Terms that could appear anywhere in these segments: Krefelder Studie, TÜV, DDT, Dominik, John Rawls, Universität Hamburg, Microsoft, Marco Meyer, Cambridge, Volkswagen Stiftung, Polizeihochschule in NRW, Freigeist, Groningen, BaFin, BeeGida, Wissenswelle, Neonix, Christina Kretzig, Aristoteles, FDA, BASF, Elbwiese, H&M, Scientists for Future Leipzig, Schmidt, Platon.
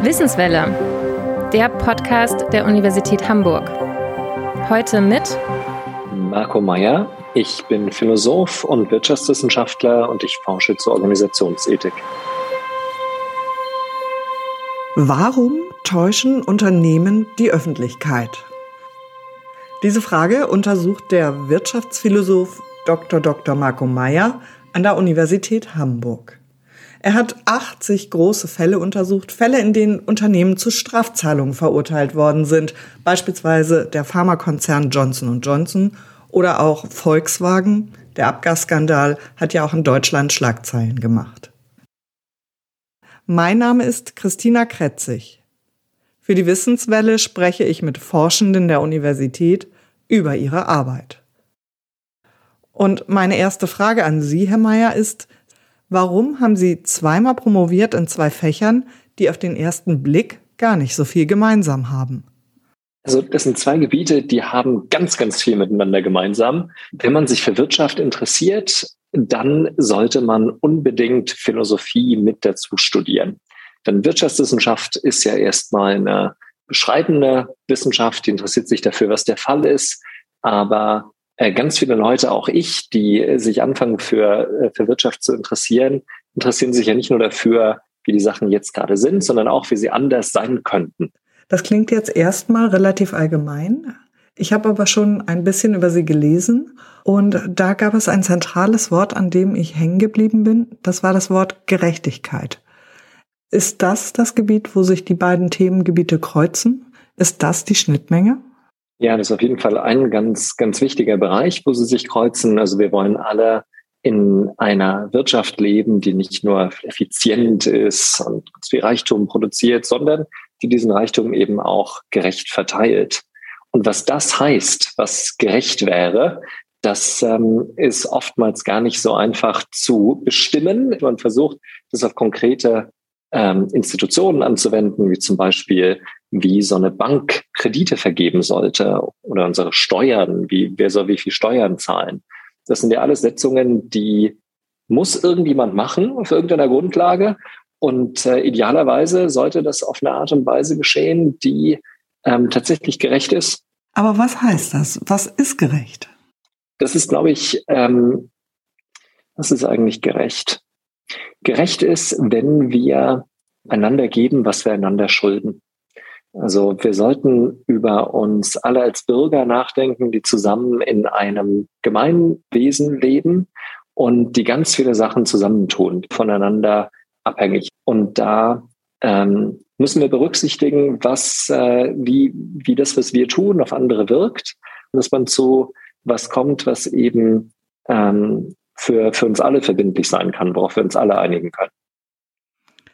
Wissenswelle, der Podcast der Universität Hamburg. Heute mit Marco Meyer. Ich bin Philosoph und Wirtschaftswissenschaftler und ich forsche zur Organisationsethik. Warum täuschen Unternehmen die Öffentlichkeit? Diese Frage untersucht der Wirtschaftsphilosoph Dr. Marco Meyer an der Universität Hamburg. Er hat 80 große Fälle untersucht, Fälle, in denen Unternehmen zu Strafzahlungen verurteilt worden sind, beispielsweise der Pharmakonzern Johnson & Johnson oder auch Volkswagen. Der Abgasskandal hat ja auch in Deutschland Schlagzeilen gemacht. Mein Name ist Christina Kretzig. Für die Wissenswelle spreche ich mit Forschenden der Universität über ihre Arbeit. Und meine erste Frage an Sie, Herr Meyer, ist: Warum haben Sie zweimal promoviert in zwei Fächern, die auf den ersten Blick gar nicht so viel gemeinsam haben? Also das sind zwei Gebiete, die haben ganz, ganz viel miteinander gemeinsam. Wenn man sich für Wirtschaft interessiert, dann sollte man unbedingt Philosophie mit dazu studieren. Denn Wirtschaftswissenschaft ist ja erstmal eine beschreibende Wissenschaft, die interessiert sich dafür, was der Fall ist, aber ganz viele Leute, auch ich, die sich anfangen für Wirtschaft zu interessieren, interessieren sich ja nicht nur dafür, wie die Sachen jetzt gerade sind, sondern auch, wie sie anders sein könnten. Das klingt jetzt erstmal relativ allgemein. Ich habe aber schon ein bisschen über sie gelesen und da gab es ein zentrales Wort, an dem ich hängen geblieben bin. Das war das Wort Gerechtigkeit. Ist das Gebiet, wo sich die beiden Themengebiete kreuzen? Ist das die Schnittmenge? Ja, das ist auf jeden Fall ein ganz, ganz wichtiger Bereich, wo sie sich kreuzen. Also wir wollen alle in einer Wirtschaft leben, die nicht nur effizient ist und viel Reichtum produziert, sondern die diesen Reichtum eben auch gerecht verteilt. Und was das heißt, was gerecht wäre, das ist oftmals gar nicht so einfach zu bestimmen. Man versucht, das auf konkrete Institutionen anzuwenden, wie zum Beispiel, wie so eine Bank Kredite vergeben sollte oder unsere Steuern, wer soll wie viel Steuern zahlen. Das sind ja alles Setzungen, die muss irgendjemand machen auf irgendeiner Grundlage und idealerweise sollte das auf eine Art und Weise geschehen, die tatsächlich gerecht ist. Aber was heißt das? Was ist gerecht? Das ist, glaube ich, was ist eigentlich gerecht? Gerecht ist, wenn wir einander geben, was wir einander schulden. Also wir sollten über uns alle als Bürger nachdenken, die zusammen in einem Gemeinwesen leben und die ganz viele Sachen zusammentun, voneinander abhängig. Und da müssen wir berücksichtigen, wie das, was wir tun, auf andere wirkt und dass man zu was kommt, was eben für uns alle verbindlich sein kann, worauf wir uns alle einigen können.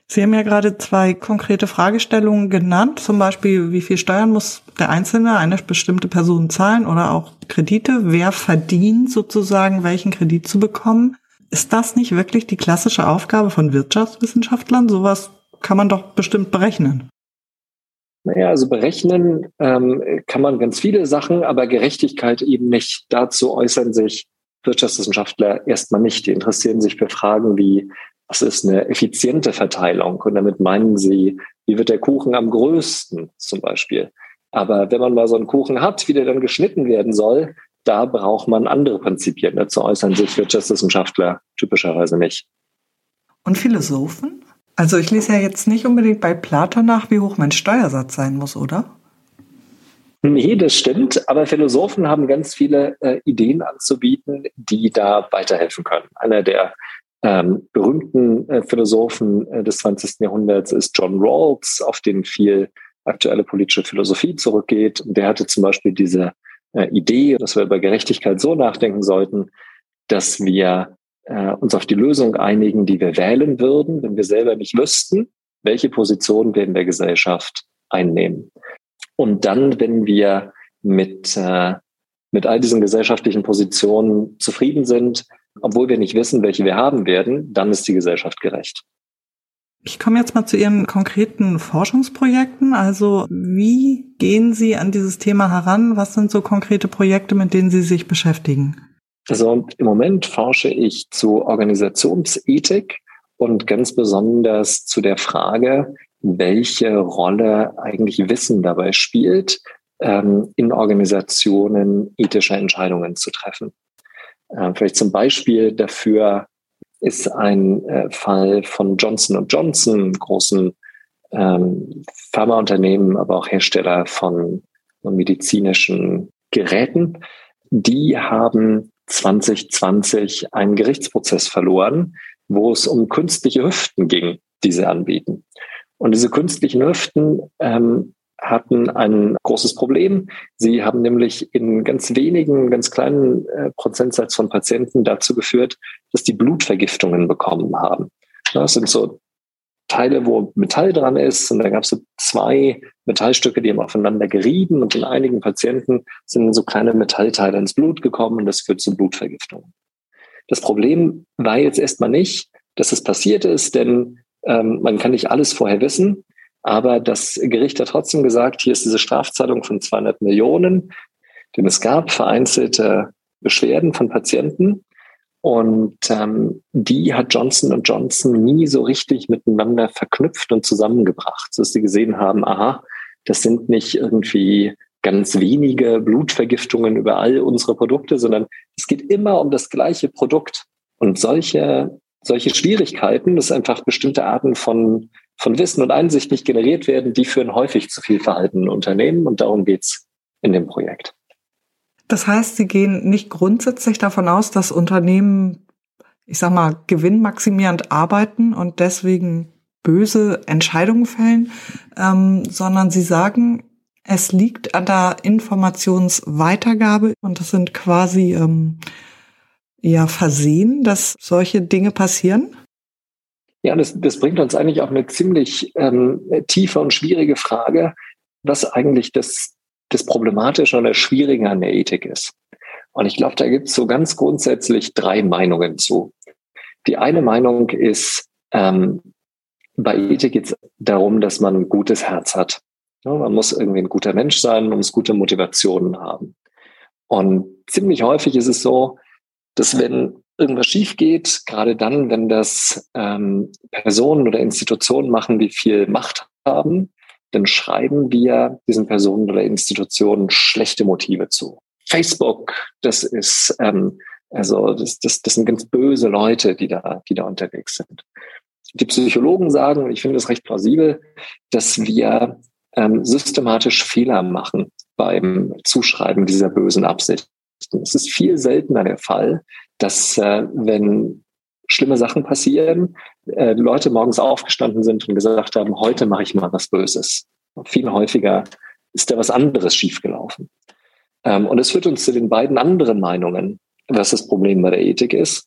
Sie haben ja gerade zwei konkrete Fragestellungen genannt, zum Beispiel, wie viel Steuern muss der Einzelne, eine bestimmte Person zahlen oder auch Kredite, wer verdient sozusagen, welchen Kredit zu bekommen. Ist das nicht wirklich die klassische Aufgabe von Wirtschaftswissenschaftlern? Sowas kann man doch bestimmt berechnen. Naja, also berechnen kann man ganz viele Sachen, aber Gerechtigkeit eben nicht. Dazu äußern sich Wirtschaftswissenschaftler erstmal nicht. Die interessieren sich für Fragen wie, was ist eine effiziente Verteilung? Und damit meinen sie, wie wird der Kuchen am größten zum Beispiel? Aber wenn man mal so einen Kuchen hat, wie der dann geschnitten werden soll, da braucht man andere Prinzipien. Dazu äußern sich Wirtschaftswissenschaftler typischerweise nicht. Und Philosophen? Also ich lese ja jetzt nicht unbedingt bei Platon nach, wie hoch mein Steuersatz sein muss, oder? Nee, das stimmt, aber Philosophen haben ganz viele Ideen anzubieten, die da weiterhelfen können. Einer der berühmten Philosophen des 20. Jahrhunderts ist John Rawls, auf den viel aktuelle politische Philosophie zurückgeht. Und der hatte zum Beispiel diese Idee, dass wir über Gerechtigkeit so nachdenken sollten, dass wir uns auf die Lösung einigen, die wir wählen würden, wenn wir selber nicht wüssten, welche Position wir in der Gesellschaft einnehmen. Und dann, wenn wir mit all diesen gesellschaftlichen Positionen zufrieden sind, obwohl wir nicht wissen, welche wir haben werden, dann ist die Gesellschaft gerecht. Ich komme jetzt mal zu Ihren konkreten Forschungsprojekten. Also wie gehen Sie an dieses Thema heran? Was sind so konkrete Projekte, mit denen Sie sich beschäftigen? Also im Moment forsche ich zu Organisationsethik und ganz besonders zu der Frage, welche Rolle eigentlich Wissen dabei spielt, in Organisationen ethische Entscheidungen zu treffen. Vielleicht zum Beispiel dafür ist ein Fall von Johnson & Johnson, großen Pharmaunternehmen, aber auch Hersteller von medizinischen Geräten. Die haben 2020 einen Gerichtsprozess verloren, wo es um künstliche Hüften ging, die sie anbieten. Und diese künstlichen Hüften hatten ein großes Problem. Sie haben nämlich in ganz wenigen, ganz kleinen Prozentsatz von Patienten dazu geführt, dass die Blutvergiftungen bekommen haben. Das sind so Teile, wo Metall dran ist, und da gab es so zwei Metallstücke, die haben aufeinander gerieben, und in einigen Patienten sind so kleine Metallteile ins Blut gekommen und das führt zu Blutvergiftungen. Das Problem war jetzt erstmal nicht, dass es passiert ist, denn man kann nicht alles vorher wissen. Aber das Gericht hat trotzdem gesagt, hier ist diese Strafzahlung von 200 Millionen, denn es gab vereinzelte Beschwerden von Patienten, und die hat Johnson & Johnson nie so richtig miteinander verknüpft und zusammengebracht, sodass sie gesehen haben, aha, das sind nicht irgendwie ganz wenige Blutvergiftungen über all unsere Produkte, sondern es geht immer um das gleiche Produkt. Und solche Schwierigkeiten, dass einfach bestimmte Arten von Wissen und Einsicht nicht generiert werden, die führen häufig zu viel Verhalten in Unternehmen, und darum geht's in dem Projekt. Das heißt, Sie gehen nicht grundsätzlich davon aus, dass Unternehmen, ich sag mal, gewinnmaximierend arbeiten und deswegen böse Entscheidungen fällen, sondern Sie sagen, es liegt an der Informationsweitergabe, und das sind quasi Versehen, dass solche Dinge passieren? Ja, das bringt uns eigentlich auf eine ziemlich tiefe und schwierige Frage, was eigentlich das Problematische oder Schwierige an der Ethik ist. Und ich glaube, da gibt es so ganz grundsätzlich drei Meinungen zu. Die eine Meinung ist, bei Ethik geht es darum, dass man ein gutes Herz hat. Ja, man muss irgendwie ein guter Mensch sein, man muss gute Motivationen haben. Und ziemlich häufig ist es so, dass wenn irgendwas schief geht, gerade dann, wenn das Personen oder Institutionen machen, die viel Macht haben, dann schreiben wir diesen Personen oder Institutionen schlechte Motive zu. Facebook, das ist das sind ganz böse Leute, die da unterwegs sind. Die Psychologen sagen, und ich finde das recht plausibel, dass wir systematisch Fehler machen beim Zuschreiben dieser bösen Absichten. Es ist viel seltener der Fall, dass wenn schlimme Sachen passieren, Leute morgens aufgestanden sind und gesagt haben, heute mache ich mal was Böses. Und viel häufiger ist da was anderes schiefgelaufen. Und es führt uns zu den beiden anderen Meinungen, was das Problem bei der Ethik ist.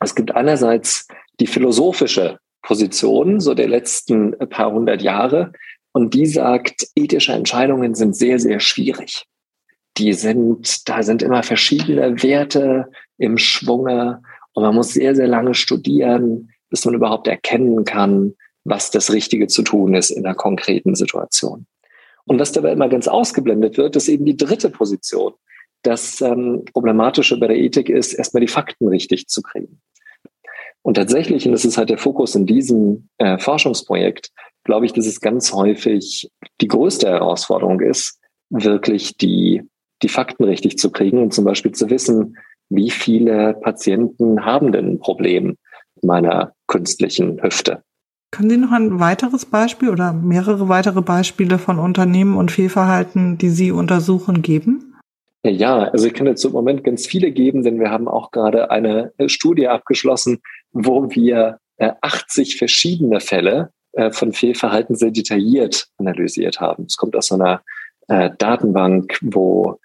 Es gibt einerseits die philosophische Position so der letzten paar hundert Jahre, und die sagt, ethische Entscheidungen sind sehr, sehr schwierig. Da sind immer verschiedene Werte im Schwunge, und man muss sehr, sehr lange studieren, bis man überhaupt erkennen kann, was das Richtige zu tun ist in einer konkreten Situation. Und was dabei immer ganz ausgeblendet wird, ist eben die dritte Position. Das Problematische bei der Ethik ist, erstmal die Fakten richtig zu kriegen. Und tatsächlich, und das ist halt der Fokus in diesem Forschungsprojekt, glaube ich, dass es ganz häufig die größte Herausforderung ist, wirklich die Fakten richtig zu kriegen und zum Beispiel zu wissen, wie viele Patienten haben denn ein Problem mit meiner künstlichen Hüfte. Können Sie noch ein weiteres Beispiel oder mehrere weitere Beispiele von Unternehmen und Fehlverhalten, die Sie untersuchen, geben? Ja, also ich kann jetzt im Moment ganz viele geben, denn wir haben auch gerade eine Studie abgeschlossen, wo wir 80 verschiedene Fälle von Fehlverhalten sehr detailliert analysiert haben. Es kommt aus so einer Datenbank, wo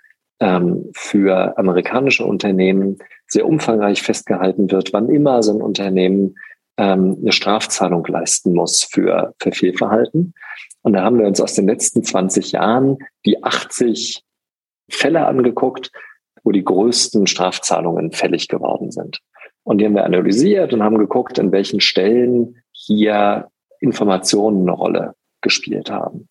für amerikanische Unternehmen sehr umfangreich festgehalten wird, wann immer so ein Unternehmen eine Strafzahlung leisten muss für Fehlverhalten. Und da haben wir uns aus den letzten 20 Jahren die 80 Fälle angeguckt, wo die größten Strafzahlungen fällig geworden sind. Und die haben wir analysiert und haben geguckt, an welchen Stellen hier Informationen eine Rolle gespielt haben.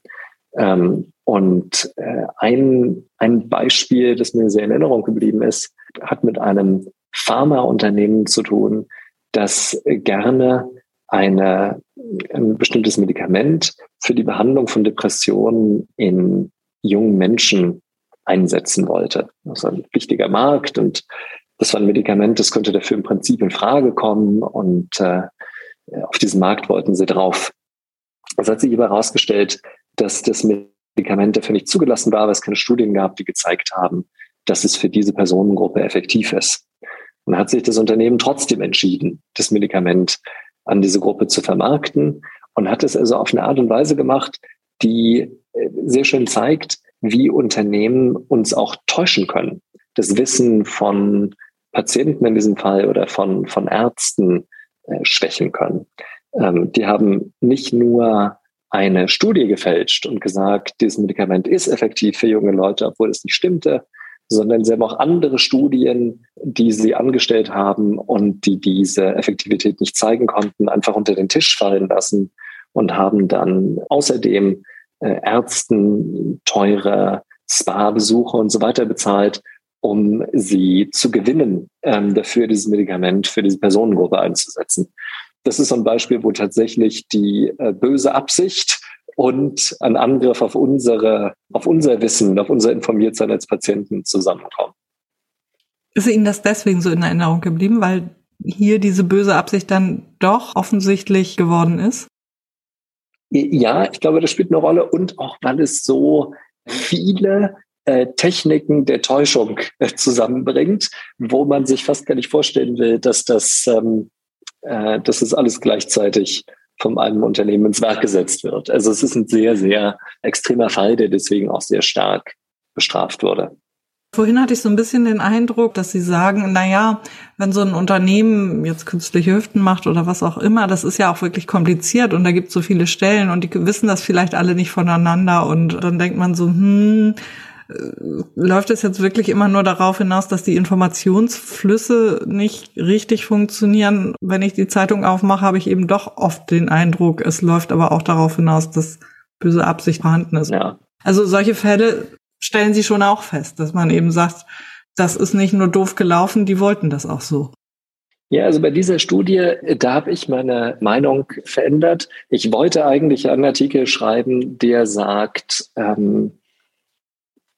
Ein Beispiel, das mir sehr in Erinnerung geblieben ist, hat mit einem Pharmaunternehmen zu tun, das gerne ein bestimmtes Medikament für die Behandlung von Depressionen in jungen Menschen einsetzen wollte. Das war ein wichtiger Markt und das war ein Medikament, das könnte dafür im Prinzip in Frage kommen und auf diesen Markt wollten sie drauf. Es hat sich aber herausgestellt, dass das Medikament dafür nicht zugelassen war, weil es keine Studien gab, die gezeigt haben, dass es für diese Personengruppe effektiv ist. Und hat sich das Unternehmen trotzdem entschieden, das Medikament an diese Gruppe zu vermarkten und hat es also auf eine Art und Weise gemacht, die sehr schön zeigt, wie Unternehmen uns auch täuschen können. Das Wissen von Patienten in diesem Fall oder von Ärzten schwächen können. Die haben nicht nur eine Studie gefälscht und gesagt, dieses Medikament ist effektiv für junge Leute, obwohl es nicht stimmte, sondern sie haben auch andere Studien, die sie angestellt haben und die diese Effektivität nicht zeigen konnten, einfach unter den Tisch fallen lassen und haben dann außerdem Ärzten teure Spa-Besuche und so weiter bezahlt, um sie zu gewinnen, dafür dieses Medikament für diese Personengruppe einzusetzen. Das ist so ein Beispiel, wo tatsächlich die böse Absicht und ein Angriff auf unser Wissen, auf unser Informiertsein als Patienten zusammenkommen. Ist Ihnen das deswegen so in Erinnerung geblieben, weil hier diese böse Absicht dann doch offensichtlich geworden ist? Ja, ich glaube, das spielt eine Rolle und auch, weil es so viele Techniken der Täuschung zusammenbringt, wo man sich fast gar nicht vorstellen will, dass das alles gleichzeitig von einem Unternehmen ins Werk gesetzt wird. Also es ist ein sehr, sehr extremer Fall, der deswegen auch sehr stark bestraft wurde. Vorhin hatte ich so ein bisschen den Eindruck, dass Sie sagen, naja, wenn so ein Unternehmen jetzt künstliche Hüften macht oder was auch immer, das ist ja auch wirklich kompliziert und da gibt es so viele Stellen und die wissen das vielleicht alle nicht voneinander und dann denkt man so, läuft es jetzt wirklich immer nur darauf hinaus, dass die Informationsflüsse nicht richtig funktionieren? Wenn ich die Zeitung aufmache, habe ich eben doch oft den Eindruck, es läuft aber auch darauf hinaus, dass böse Absicht vorhanden ist. Ja. Also solche Fälle stellen Sie schon auch fest, dass man eben sagt, das ist nicht nur doof gelaufen, die wollten das auch so. Ja, also bei dieser Studie, da habe ich meine Meinung verändert. Ich wollte eigentlich einen Artikel schreiben, der sagt,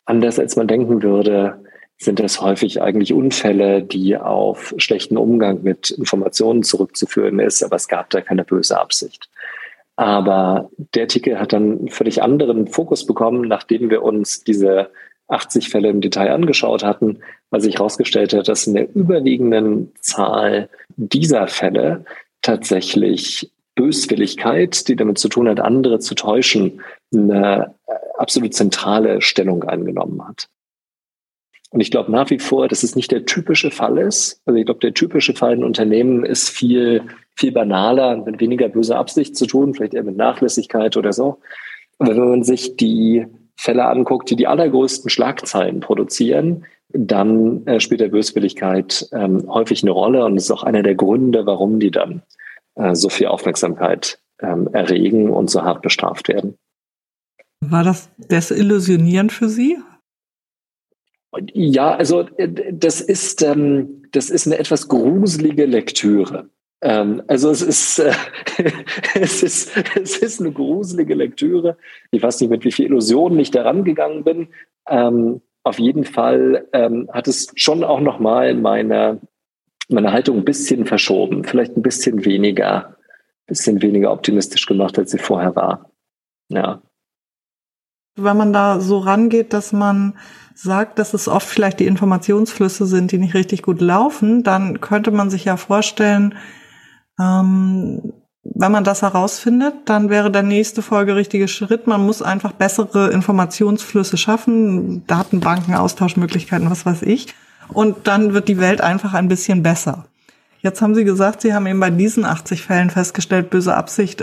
anders als man denken würde, sind das häufig eigentlich Unfälle, die auf schlechten Umgang mit Informationen zurückzuführen ist, aber es gab da keine böse Absicht. Aber der Artikel hat dann einen völlig anderen Fokus bekommen, nachdem wir uns diese 80 Fälle im Detail angeschaut hatten, weil sich herausgestellt hat, dass in der überwiegenden Zahl dieser Fälle tatsächlich Böswilligkeit, die damit zu tun hat, andere zu täuschen, eine absolut zentrale Stellung eingenommen hat. Und ich glaube nach wie vor, dass es nicht der typische Fall ist. Also ich glaube, der typische Fall in Unternehmen ist viel, viel banaler, mit weniger böser Absicht zu tun, vielleicht eher mit Nachlässigkeit oder so. Aber wenn man sich die Fälle anguckt, die die allergrößten Schlagzeilen produzieren, dann spielt der Böswilligkeit häufig eine Rolle und ist auch einer der Gründe, warum die dann so viel Aufmerksamkeit erregen und so hart bestraft werden. War das desillusionierend für Sie? Ja, also das ist eine etwas gruselige Lektüre. Also es ist eine gruselige Lektüre. Ich weiß nicht, mit wie viel Illusionen ich da rangegangen bin. Auf jeden Fall hat es schon auch nochmal meine Haltung ein bisschen verschoben, vielleicht ein bisschen weniger optimistisch gemacht, als sie vorher war. Ja. Wenn man da so rangeht, dass man sagt, dass es oft vielleicht die Informationsflüsse sind, die nicht richtig gut laufen, dann könnte man sich ja vorstellen, wenn man das herausfindet, dann wäre der nächste folgerichtige Schritt, man muss einfach bessere Informationsflüsse schaffen, Datenbanken, Austauschmöglichkeiten, was weiß ich. Und dann wird die Welt einfach ein bisschen besser. Jetzt haben Sie gesagt, Sie haben eben bei diesen 80 Fällen festgestellt, böse Absicht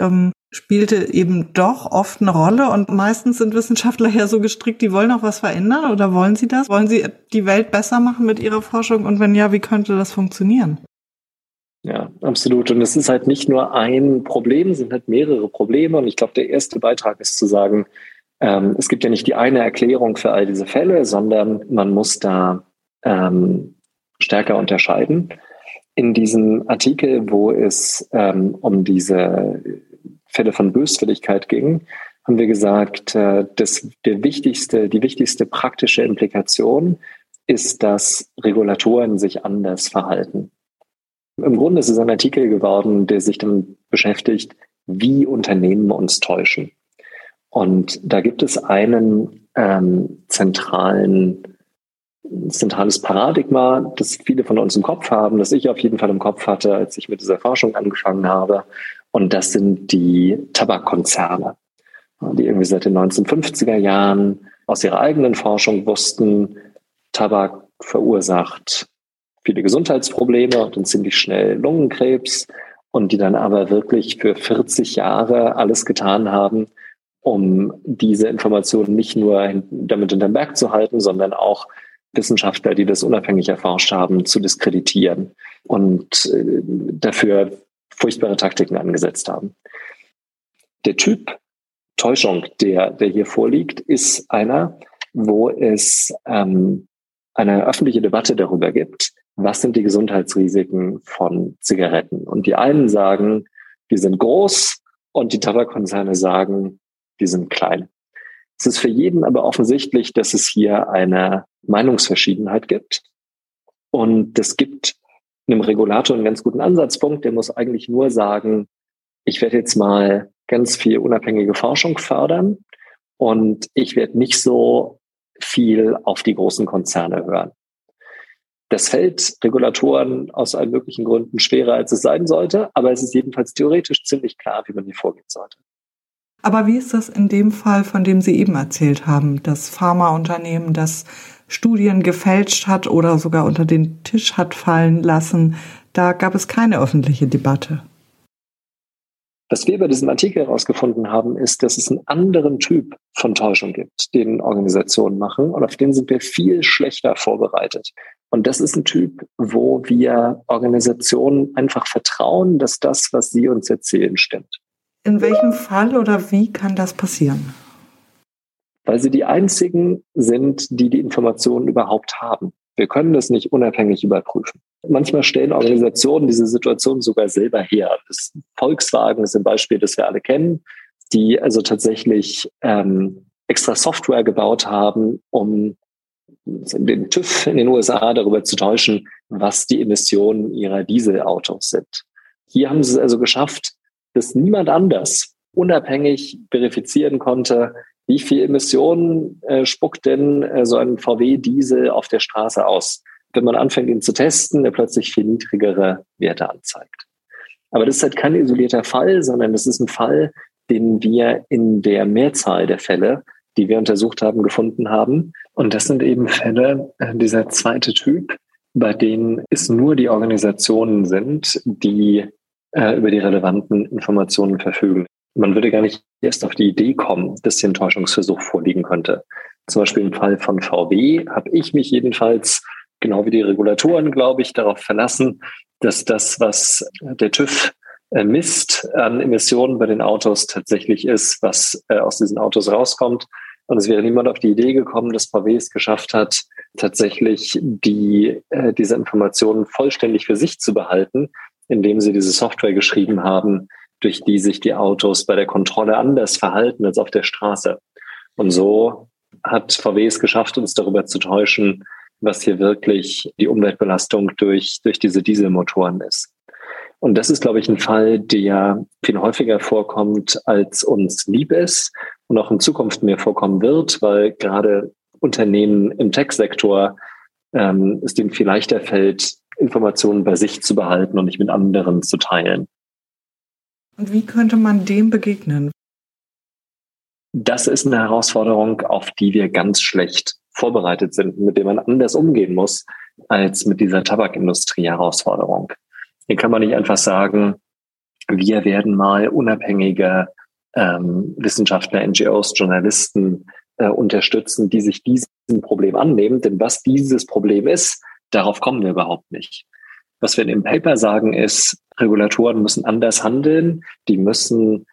spielte eben doch oft eine Rolle. Und meistens sind Wissenschaftler ja so gestrickt, die wollen auch was verändern oder wollen sie das? Wollen sie die Welt besser machen mit ihrer Forschung? Und wenn ja, wie könnte das funktionieren? Ja, absolut. Und es ist halt nicht nur ein Problem, es sind halt mehrere Probleme. Und ich glaube, der erste Beitrag ist zu sagen, es gibt ja nicht die eine Erklärung für all diese Fälle, sondern man muss da stärker unterscheiden. in diesem Artikel, wo es um diese Fälle von Böswilligkeit ging, haben wir gesagt, dass die wichtigste praktische Implikation ist, dass Regulatoren sich anders verhalten. Im Grunde ist es ein Artikel geworden, der sich damit beschäftigt, wie Unternehmen uns täuschen. Und da gibt es einen zentrales Paradigma, das viele von uns im Kopf haben, das ich auf jeden Fall im Kopf hatte, als ich mit dieser Forschung angefangen habe. Und das sind die Tabakkonzerne, die irgendwie seit den 1950er Jahren aus ihrer eigenen Forschung wussten, Tabak verursacht viele Gesundheitsprobleme und dann ziemlich schnell Lungenkrebs, und die dann aber wirklich für 40 Jahre alles getan haben, um diese Informationen nicht nur damit hinterm Berg zu halten, sondern auch Wissenschaftler, die das unabhängig erforscht haben, zu diskreditieren und dafür furchtbare Taktiken angesetzt haben. Der Typ Täuschung, der hier vorliegt, ist einer, wo es eine öffentliche Debatte darüber gibt, was sind die Gesundheitsrisiken von Zigaretten. Und die einen sagen, die sind groß, und die Tabakkonzerne sagen, die sind klein. Es ist für jeden aber offensichtlich, dass es hier eine Meinungsverschiedenheit gibt. Und es gibt einem Regulator einen ganz guten Ansatzpunkt, der muss eigentlich nur sagen, ich werde jetzt mal ganz viel unabhängige Forschung fördern und ich werde nicht so viel auf die großen Konzerne hören. Das fällt Regulatoren aus allen möglichen Gründen schwerer, als es sein sollte, aber es ist jedenfalls theoretisch ziemlich klar, wie man hier vorgehen sollte. Aber wie ist das in dem Fall, von dem Sie eben erzählt haben, das Pharmaunternehmen, das Studien gefälscht hat oder sogar unter den Tisch hat fallen lassen? Da gab es keine öffentliche Debatte. Was wir bei diesem Artikel herausgefunden haben, ist, dass es einen anderen Typ von Täuschung gibt, den Organisationen machen, und auf den sind wir viel schlechter vorbereitet. Und das ist ein Typ, wo wir Organisationen einfach vertrauen, dass das, was sie uns erzählen, stimmt. In welchem Fall oder wie kann das passieren? Weil sie die einzigen sind, die die Informationen überhaupt haben. Wir können das nicht unabhängig überprüfen. Manchmal stellen Organisationen diese Situation sogar selber her. Das Volkswagen ist ein Beispiel, das wir alle kennen, die also tatsächlich extra Software gebaut haben, um den TÜV in den USA darüber zu täuschen, was die Emissionen ihrer Dieselautos sind. Hier haben sie es also geschafft, dass niemand anders unabhängig verifizieren konnte, wie viel Emissionen spuckt denn so ein VW-Diesel auf der Straße aus, wenn man anfängt, ihn zu testen, der plötzlich viel niedrigere Werte anzeigt. Aber das ist halt kein isolierter Fall, sondern das ist ein Fall, den wir in der Mehrzahl der Fälle, die wir untersucht haben, gefunden haben. Und das sind eben Fälle, dieser zweite Typ, bei denen es nur die Organisationen sind, die über die relevanten Informationen verfügen. Man würde gar nicht erst auf die Idee kommen, dass hier ein Täuschungsversuch vorliegen könnte. Zum Beispiel im Fall von VW habe ich mich jedenfalls, genau wie die Regulatoren, glaube ich, darauf verlassen, dass das, was der TÜV misst an Emissionen bei den Autos, tatsächlich ist, was aus diesen Autos rauskommt. Und es wäre niemand auf die Idee gekommen, dass VW es geschafft hat, tatsächlich diese Informationen vollständig für sich zu behalten, indem sie diese Software geschrieben haben, durch die sich die Autos bei der Kontrolle anders verhalten als auf der Straße. Und so hat VW es geschafft, uns darüber zu täuschen, was hier wirklich die Umweltbelastung durch diese Dieselmotoren ist. Und das ist, glaube ich, ein Fall, der viel häufiger vorkommt, als uns lieb ist und auch in Zukunft mehr vorkommen wird, weil gerade Unternehmen im Tech-Sektor es denen viel leichter fällt, Informationen bei sich zu behalten und nicht mit anderen zu teilen. Und wie könnte man dem begegnen? Das ist eine Herausforderung, auf die wir ganz schlecht vorbereitet sind, mit der man anders umgehen muss, als mit dieser Tabakindustrie-Herausforderung. Hier kann man nicht einfach sagen, wir werden mal unabhängige Wissenschaftler, NGOs, Journalisten unterstützen, die sich diesem Problem annehmen. Denn was dieses Problem ist, darauf kommen wir überhaupt nicht. Was wir in dem Paper sagen ist, Regulatoren müssen anders handeln. Die müssen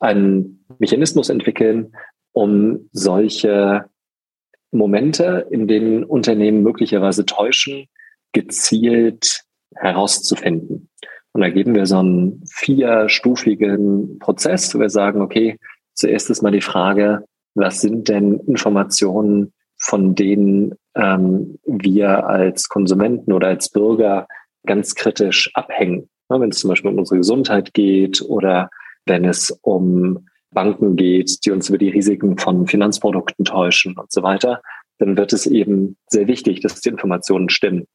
einen Mechanismus entwickeln, um solche Momente, in denen Unternehmen möglicherweise täuschen, gezielt herauszufinden. Und da geben wir so einen vierstufigen Prozess, wo wir sagen, okay, zuerst ist mal die Frage, was sind denn Informationen, von denen wir als Konsumenten oder als Bürger ganz kritisch abhängen. Ja, wenn es zum Beispiel um unsere Gesundheit geht oder wenn es um Banken geht, die uns über die Risiken von Finanzprodukten täuschen und so weiter, dann wird es eben sehr wichtig, dass die Informationen stimmen.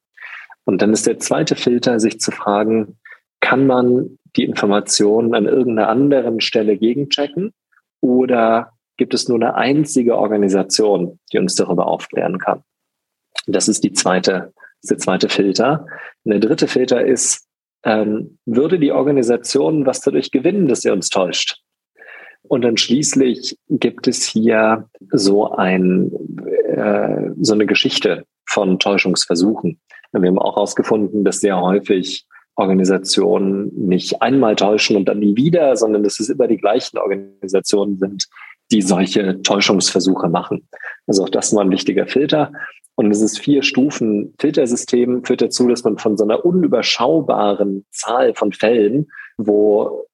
Und dann ist der zweite Filter, sich zu fragen, kann man die Informationen an irgendeiner anderen Stelle gegenchecken oder gibt es nur eine einzige Organisation, die uns darüber aufklären kann? Das ist der zweite Filter. Und der dritte Filter ist, würde die Organisation was dadurch gewinnen, dass sie uns täuscht? Und dann schließlich gibt es hier so eine Geschichte von Täuschungsversuchen. Wir haben auch herausgefunden, dass sehr häufig Organisationen nicht einmal täuschen und dann nie wieder, sondern dass es immer die gleichen Organisationen sind, die solche Täuschungsversuche machen. Also auch das war ein wichtiger Filter. Und dieses 4-Stufen-Filtersystem führt dazu, dass man von so einer unüberschaubaren Zahl von Fällen, wo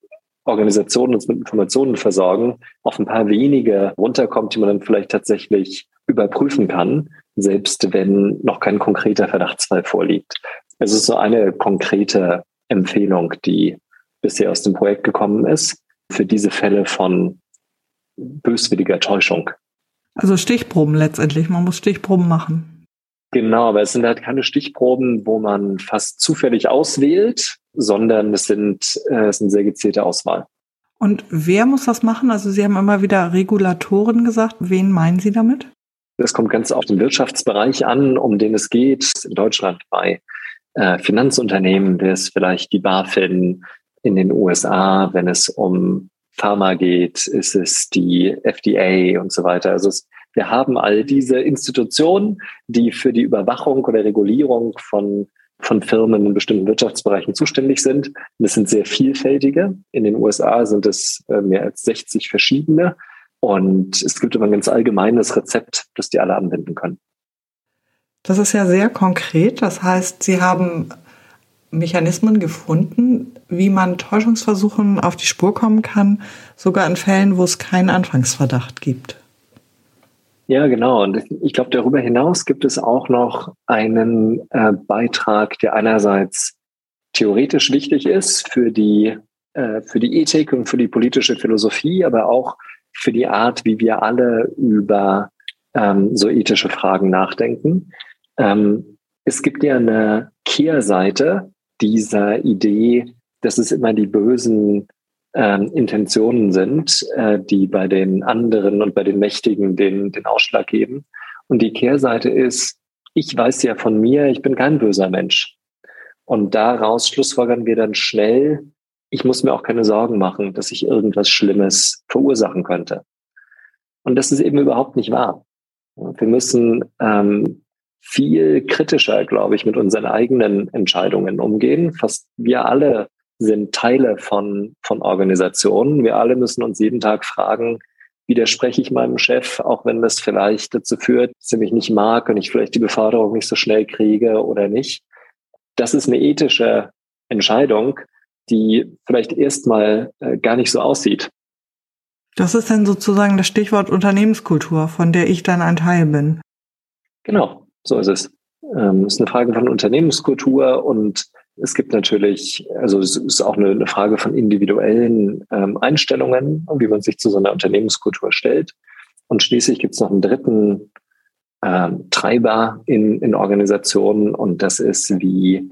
Organisationen uns mit Informationen versorgen, auf ein paar wenige runterkommt, die man dann vielleicht tatsächlich überprüfen kann, selbst wenn noch kein konkreter Verdachtsfall vorliegt. Es ist so eine konkrete Empfehlung, die bisher aus dem Projekt gekommen ist, für diese Fälle von böswilliger Täuschung. Also Stichproben letztendlich, man muss Stichproben machen. Genau, aber es sind halt keine Stichproben, wo man fast zufällig auswählt, sondern es sind sehr gezielte Auswahl. Und wer muss das machen? Also Sie haben immer wieder Regulatoren gesagt. Wen meinen Sie damit? Das kommt ganz auf den Wirtschaftsbereich an, um den es geht. In Deutschland bei Finanzunternehmen wäre es vielleicht die BaFin, in den USA, wenn es um Pharma geht, ist es die FDA und so weiter. Also wir haben all diese Institutionen, die für die Überwachung oder Regulierung von Firmen in bestimmten Wirtschaftsbereichen zuständig sind. Und das sind sehr vielfältige. In den USA sind es mehr als 60 verschiedene. Und es gibt immer ein ganz allgemeines Rezept, das die alle anwenden können. Das ist ja sehr konkret. Das heißt, Sie haben Mechanismen gefunden, wie man Täuschungsversuchen auf die Spur kommen kann, sogar in Fällen, wo es keinen Anfangsverdacht gibt. Ja, genau. Und ich glaube, darüber hinaus gibt es auch noch einen Beitrag, der einerseits theoretisch wichtig ist für die Ethik und für die politische Philosophie, aber auch für die Art, wie wir alle über so ethische Fragen nachdenken. Es gibt ja eine Kehrseite dieser Idee, dass es immer die bösen Intentionen sind, die bei den anderen und bei den Mächtigen den Ausschlag geben. Und die Kehrseite ist, ich weiß ja von mir, ich bin kein böser Mensch. Und daraus schlussfolgern wir dann schnell, ich muss mir auch keine Sorgen machen, dass ich irgendwas Schlimmes verursachen könnte. Und das ist eben überhaupt nicht wahr. Wir müssen viel kritischer, glaube ich, mit unseren eigenen Entscheidungen umgehen. Fast wir alle sind Teile von Organisationen. Wir alle müssen uns jeden Tag fragen, widerspreche ich meinem Chef, auch wenn das vielleicht dazu führt, dass er mich nicht mag und ich vielleicht die Beförderung nicht so schnell kriege oder nicht. Das ist eine ethische Entscheidung, die vielleicht erstmal gar nicht so aussieht. Das ist dann sozusagen das Stichwort Unternehmenskultur, von der ich dann ein Teil bin. Genau. So ist es. Es ist eine Frage von Unternehmenskultur und es gibt natürlich, also es ist auch eine Frage von individuellen Einstellungen und wie man sich zu so einer Unternehmenskultur stellt. Und schließlich gibt es noch einen dritten Treiber in Organisationen und das ist, wie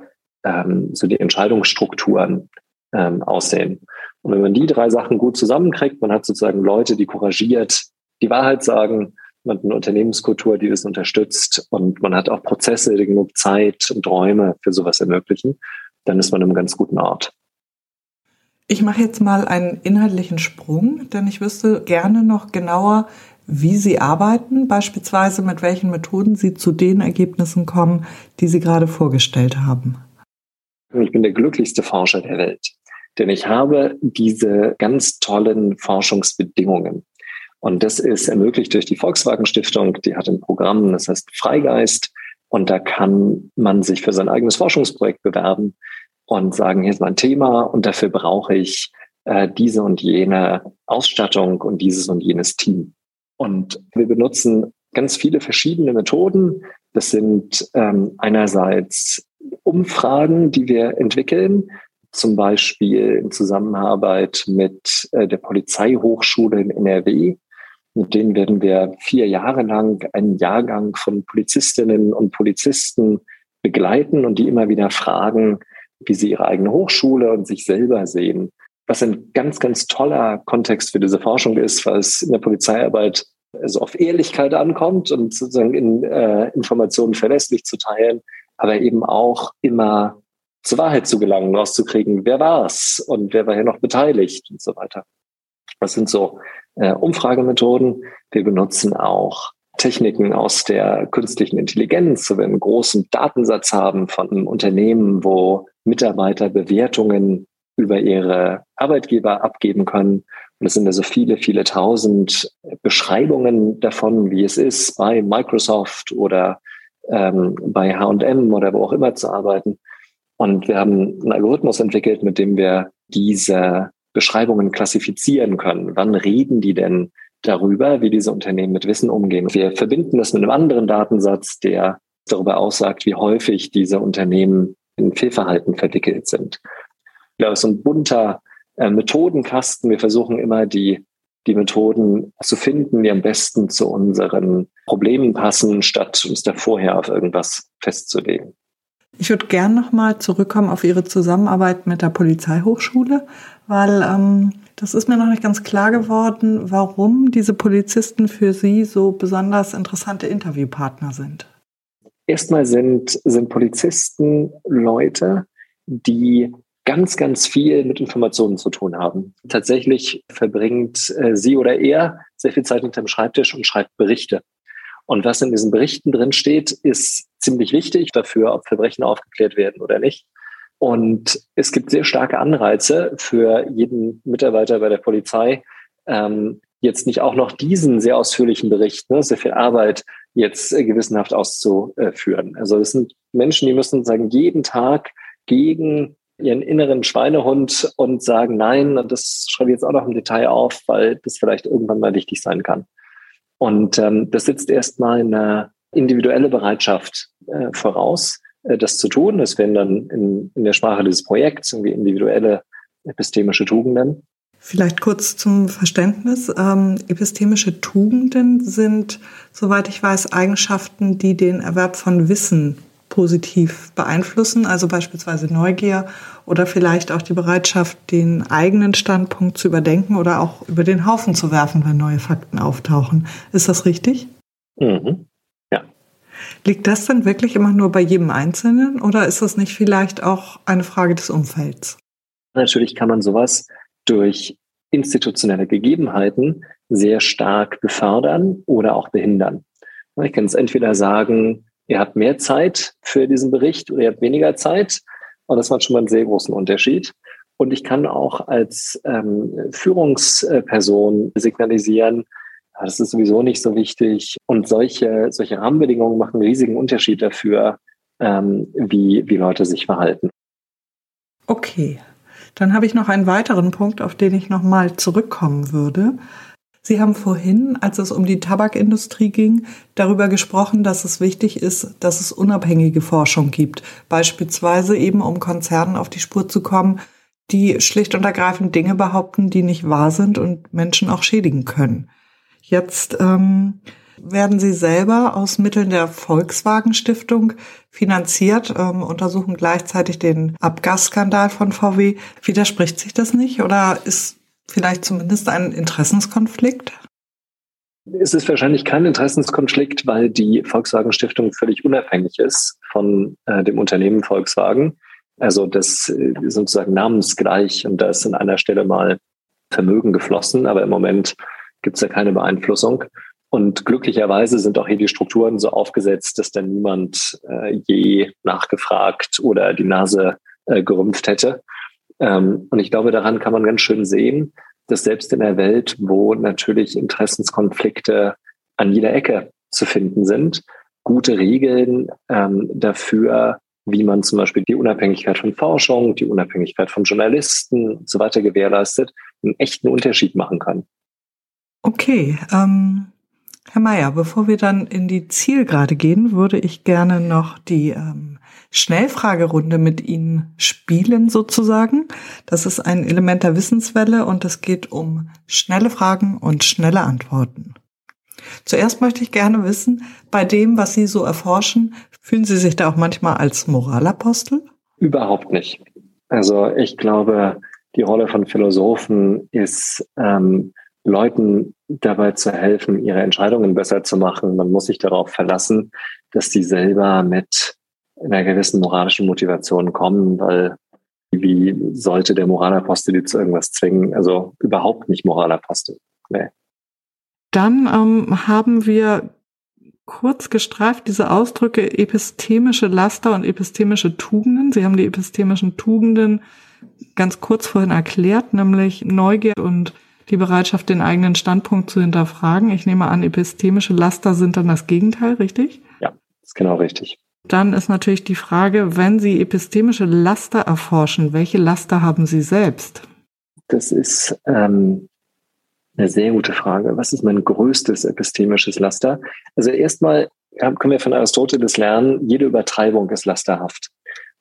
so die Entscheidungsstrukturen aussehen. Und wenn man die drei Sachen gut zusammenkriegt, man hat sozusagen Leute, die couragiert die Wahrheit sagen, man hat eine Unternehmenskultur, die das unterstützt und man hat auch Prozesse, die genug Zeit und Räume für sowas ermöglichen, dann ist man an einem ganz guten Ort. Ich mache jetzt mal einen inhaltlichen Sprung, denn ich wüsste gerne noch genauer, wie Sie arbeiten, beispielsweise mit welchen Methoden Sie zu den Ergebnissen kommen, die Sie gerade vorgestellt haben. Ich bin der glücklichste Forscher der Welt, denn ich habe diese ganz tollen Forschungsbedingungen. Und das ist ermöglicht durch die Volkswagen Stiftung, die hat ein Programm, das heißt Freigeist. Und da kann man sich für sein eigenes Forschungsprojekt bewerben und sagen, hier ist mein Thema und dafür brauche ich diese und jene Ausstattung und dieses und jenes Team. Und wir benutzen ganz viele verschiedene Methoden. Das sind einerseits Umfragen, die wir entwickeln, zum Beispiel in Zusammenarbeit mit der Polizeihochschule in NRW. Mit denen werden wir 4 Jahre lang einen Jahrgang von Polizistinnen und Polizisten begleiten und die immer wieder fragen, wie sie ihre eigene Hochschule und sich selber sehen. Was ein ganz, ganz toller Kontext für diese Forschung ist, weil es in der Polizeiarbeit also auf Ehrlichkeit ankommt und sozusagen in Informationen verlässlich zu teilen, aber eben auch immer zur Wahrheit zu gelangen, rauszukriegen, wer war es und wer war hier noch beteiligt und so weiter. Das sind so Umfragemethoden. Wir benutzen auch Techniken aus der künstlichen Intelligenz, so wir einen großen Datensatz haben von einem Unternehmen, wo Mitarbeiter Bewertungen über ihre Arbeitgeber abgeben können. Und es sind also viele, viele tausend Beschreibungen davon, wie es ist, bei Microsoft oder bei H&M oder wo auch immer zu arbeiten. Und wir haben einen Algorithmus entwickelt, mit dem wir diese Beschreibungen klassifizieren können. Wann reden die denn darüber, wie diese Unternehmen mit Wissen umgehen? Wir verbinden das mit einem anderen Datensatz, der darüber aussagt, wie häufig diese Unternehmen in Fehlverhalten verwickelt sind. Ich glaube, es ist so ein bunter Methodenkasten. Wir versuchen immer, die Methoden zu finden, die am besten zu unseren Problemen passen, statt uns da vorher auf irgendwas festzulegen. Ich würde gern nochmal zurückkommen auf Ihre Zusammenarbeit mit der Polizeihochschule, weil das ist mir noch nicht ganz klar geworden, warum diese Polizisten für Sie so besonders interessante Interviewpartner sind. Erstmal sind Polizisten Leute, die ganz, ganz viel mit Informationen zu tun haben. Tatsächlich verbringt sie oder er sehr viel Zeit hinterm Schreibtisch und schreibt Berichte. Und was in diesen Berichten drin steht, ist ziemlich wichtig dafür, ob Verbrechen aufgeklärt werden oder nicht. Und es gibt sehr starke Anreize für jeden Mitarbeiter bei der Polizei, jetzt nicht auch noch diesen sehr ausführlichen Bericht, sehr viel Arbeit jetzt gewissenhaft auszuführen. Also es sind Menschen, die müssen sagen, jeden Tag gegen ihren inneren Schweinehund und sagen, nein, das schreibe ich jetzt auch noch im Detail auf, weil das vielleicht irgendwann mal wichtig sein kann. Und das setzt erstmal eine individuelle Bereitschaft voraus, das zu tun. Das wären dann in der Sprache dieses Projekts irgendwie individuelle epistemische Tugenden. Vielleicht kurz zum Verständnis. Epistemische Tugenden sind, soweit ich weiß, Eigenschaften, die den Erwerb von Wissen positiv beeinflussen, also beispielsweise Neugier oder vielleicht auch die Bereitschaft, den eigenen Standpunkt zu überdenken oder auch über den Haufen zu werfen, wenn neue Fakten auftauchen. Ist das richtig? Mhm. Ja. Liegt das denn wirklich immer nur bei jedem Einzelnen oder ist das nicht vielleicht auch eine Frage des Umfelds? Natürlich kann man sowas durch institutionelle Gegebenheiten sehr stark befördern oder auch behindern. Ich kann es entweder sagen, ihr habt mehr Zeit für diesen Bericht oder ihr habt weniger Zeit. Und das macht schon mal einen sehr großen Unterschied. Und ich kann auch als Führungsperson signalisieren, das ist sowieso nicht so wichtig. Und solche Rahmenbedingungen machen einen riesigen Unterschied dafür, wie Leute sich verhalten. Okay, dann habe ich noch einen weiteren Punkt, auf den ich nochmal zurückkommen würde. Sie haben vorhin, als es um die Tabakindustrie ging, darüber gesprochen, dass es wichtig ist, dass es unabhängige Forschung gibt. Beispielsweise eben, um Konzernen auf die Spur zu kommen, die schlicht und ergreifend Dinge behaupten, die nicht wahr sind und Menschen auch schädigen können. Jetzt werden Sie selber aus Mitteln der Volkswagen Stiftung finanziert, untersuchen gleichzeitig den Abgasskandal von VW. Widerspricht sich das nicht oder ist vielleicht zumindest ein Interessenskonflikt? Es ist wahrscheinlich kein Interessenskonflikt, weil die Volkswagen Stiftung völlig unabhängig ist von dem Unternehmen Volkswagen. Also das ist sozusagen namensgleich und da ist an einer Stelle mal Vermögen geflossen, aber im Moment gibt es ja keine Beeinflussung. Und glücklicherweise sind auch hier die Strukturen so aufgesetzt, dass da niemand je nachgefragt oder die Nase gerümpft hätte. Und ich glaube, daran kann man ganz schön sehen, dass selbst in der Welt, wo natürlich Interessenskonflikte an jeder Ecke zu finden sind, gute Regeln dafür, wie man zum Beispiel die Unabhängigkeit von Forschung, die Unabhängigkeit von Journalisten und so weiter gewährleistet, einen echten Unterschied machen kann. Okay, Herr Meyer, bevor wir dann in die Zielgerade gehen, würde ich gerne noch die Schnellfragerunde mit Ihnen spielen sozusagen. Das ist ein Element der Wissenswelle und es geht um schnelle Fragen und schnelle Antworten. Zuerst möchte ich gerne wissen, bei dem, was Sie so erforschen, fühlen Sie sich da auch manchmal als Moralapostel? Überhaupt nicht. Also ich glaube, die Rolle von Philosophen ist, Leuten dabei zu helfen, ihre Entscheidungen besser zu machen. Man muss sich darauf verlassen, dass die selber mit einer gewissen moralischen Motivation kommen, weil wie sollte der Moralapostel die zu irgendwas zwingen? Also überhaupt nicht Moralapostel. Nee. Dann haben wir kurz gestreift diese Ausdrücke epistemische Laster und epistemische Tugenden. Sie haben die epistemischen Tugenden ganz kurz vorhin erklärt, nämlich Neugier und die Bereitschaft, den eigenen Standpunkt zu hinterfragen. Ich nehme an, epistemische Laster sind dann das Gegenteil, richtig? Ja, ist genau richtig. Dann ist natürlich die Frage, wenn Sie epistemische Laster erforschen, welche Laster haben Sie selbst? Das ist eine sehr gute Frage. Was ist mein größtes epistemisches Laster? Also erstmal können wir von Aristoteles lernen, jede Übertreibung ist lasterhaft.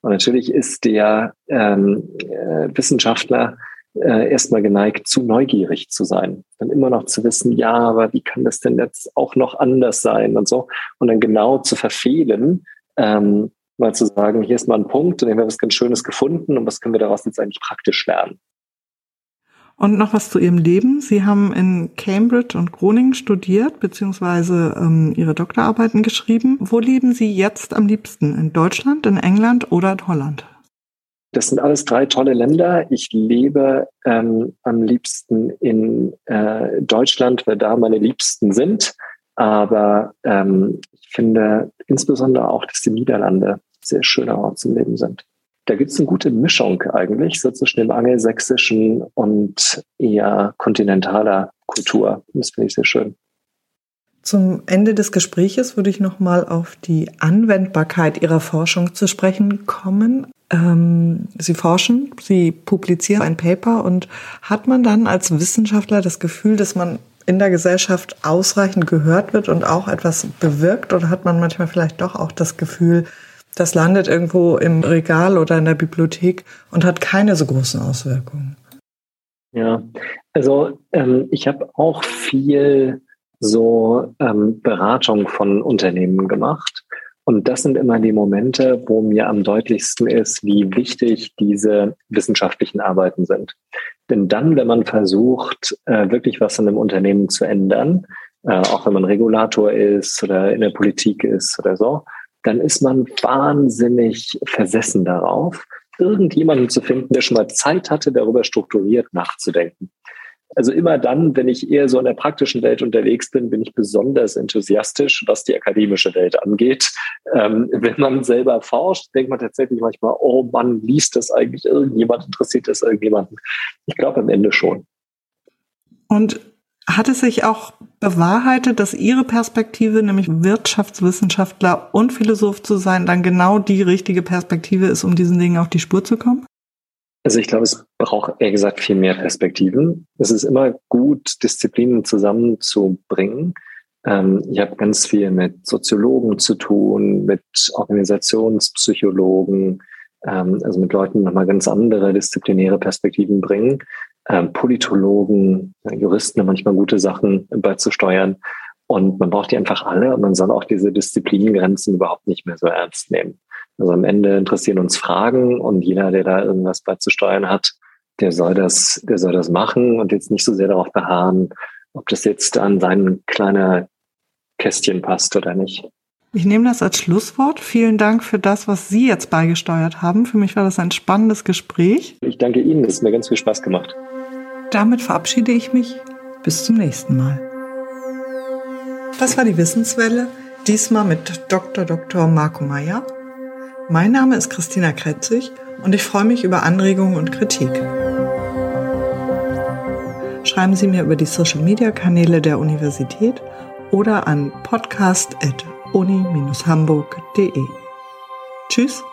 Und natürlich ist der Wissenschaftler erstmal geneigt, zu neugierig zu sein. Dann immer noch zu wissen, ja, aber wie kann das denn jetzt auch noch anders sein und so. Und dann genau zu verfehlen, mal zu sagen, hier ist mal ein Punkt und hier haben wir was ganz Schönes gefunden und was können wir daraus jetzt eigentlich praktisch lernen. Und noch was zu Ihrem Leben. Sie haben in Cambridge und Groningen studiert, beziehungsweise Ihre Doktorarbeiten geschrieben. Wo leben Sie jetzt am liebsten? In Deutschland, in England oder in Holland? Das sind alles drei tolle Länder. Ich lebe am liebsten in Deutschland, weil da meine Liebsten sind. Aber ich finde insbesondere auch, dass die Niederlande sehr schöner Ort zum Leben sind. Da gibt es eine gute Mischung eigentlich, so zwischen dem angelsächsischen und eher kontinentaler Kultur. Das finde ich sehr schön. Zum Ende des Gespräches würde ich nochmal auf die Anwendbarkeit Ihrer Forschung zu sprechen kommen. Sie forschen, Sie publizieren ein Paper und hat man dann als Wissenschaftler das Gefühl, dass man in der Gesellschaft ausreichend gehört wird und auch etwas bewirkt? Oder hat man manchmal vielleicht doch auch das Gefühl, das landet irgendwo im Regal oder in der Bibliothek und hat keine so großen Auswirkungen? Ja, also ich habe auch viel so Beratung von Unternehmen gemacht. Und das sind immer die Momente, wo mir am deutlichsten ist, wie wichtig diese wissenschaftlichen Arbeiten sind. Denn dann, wenn man versucht, wirklich was in einem Unternehmen zu ändern, auch wenn man Regulator ist oder in der Politik ist oder so, dann ist man wahnsinnig versessen darauf, irgendjemanden zu finden, der schon mal Zeit hatte, darüber strukturiert nachzudenken. Also immer dann, wenn ich eher so in der praktischen Welt unterwegs bin, bin ich besonders enthusiastisch, was die akademische Welt angeht. Wenn man selber forscht, denkt man tatsächlich manchmal, oh Mann, liest das eigentlich irgendjemand, interessiert das irgendjemanden? Ich glaube am Ende schon. Und hat es sich auch bewahrheitet, dass Ihre Perspektive, nämlich Wirtschaftswissenschaftler und Philosoph zu sein, dann genau die richtige Perspektive ist, um diesen Dingen auf die Spur zu kommen? Also ich glaube, es braucht ehrlich gesagt viel mehr Perspektiven. Es ist immer gut, Disziplinen zusammenzubringen. Ich habe ganz viel mit Soziologen zu tun, mit Organisationspsychologen, also mit Leuten, die nochmal ganz andere disziplinäre Perspektiven bringen. Politologen, Juristen haben manchmal gute Sachen beizusteuern. Und man braucht die einfach alle und man soll auch diese Disziplinengrenzen überhaupt nicht mehr so ernst nehmen. Also am Ende interessieren uns Fragen und jeder, der da irgendwas beizusteuern hat, der soll das machen und jetzt nicht so sehr darauf beharren, ob das jetzt an sein kleines Kästchen passt oder nicht. Ich nehme das als Schlusswort. Vielen Dank für das, was Sie jetzt beigesteuert haben. Für mich war das ein spannendes Gespräch. Ich danke Ihnen, das hat mir ganz viel Spaß gemacht. Damit verabschiede ich mich. Bis zum nächsten Mal. Das war die Wissenswelle, diesmal mit Dr. Marco Meyer. Mein Name ist Christina Kretzig und ich freue mich über Anregungen und Kritik. Schreiben Sie mir über die Social-Media-Kanäle der Universität oder an podcast@wissenswelle.de. uni-hamburg.de. Tschüss!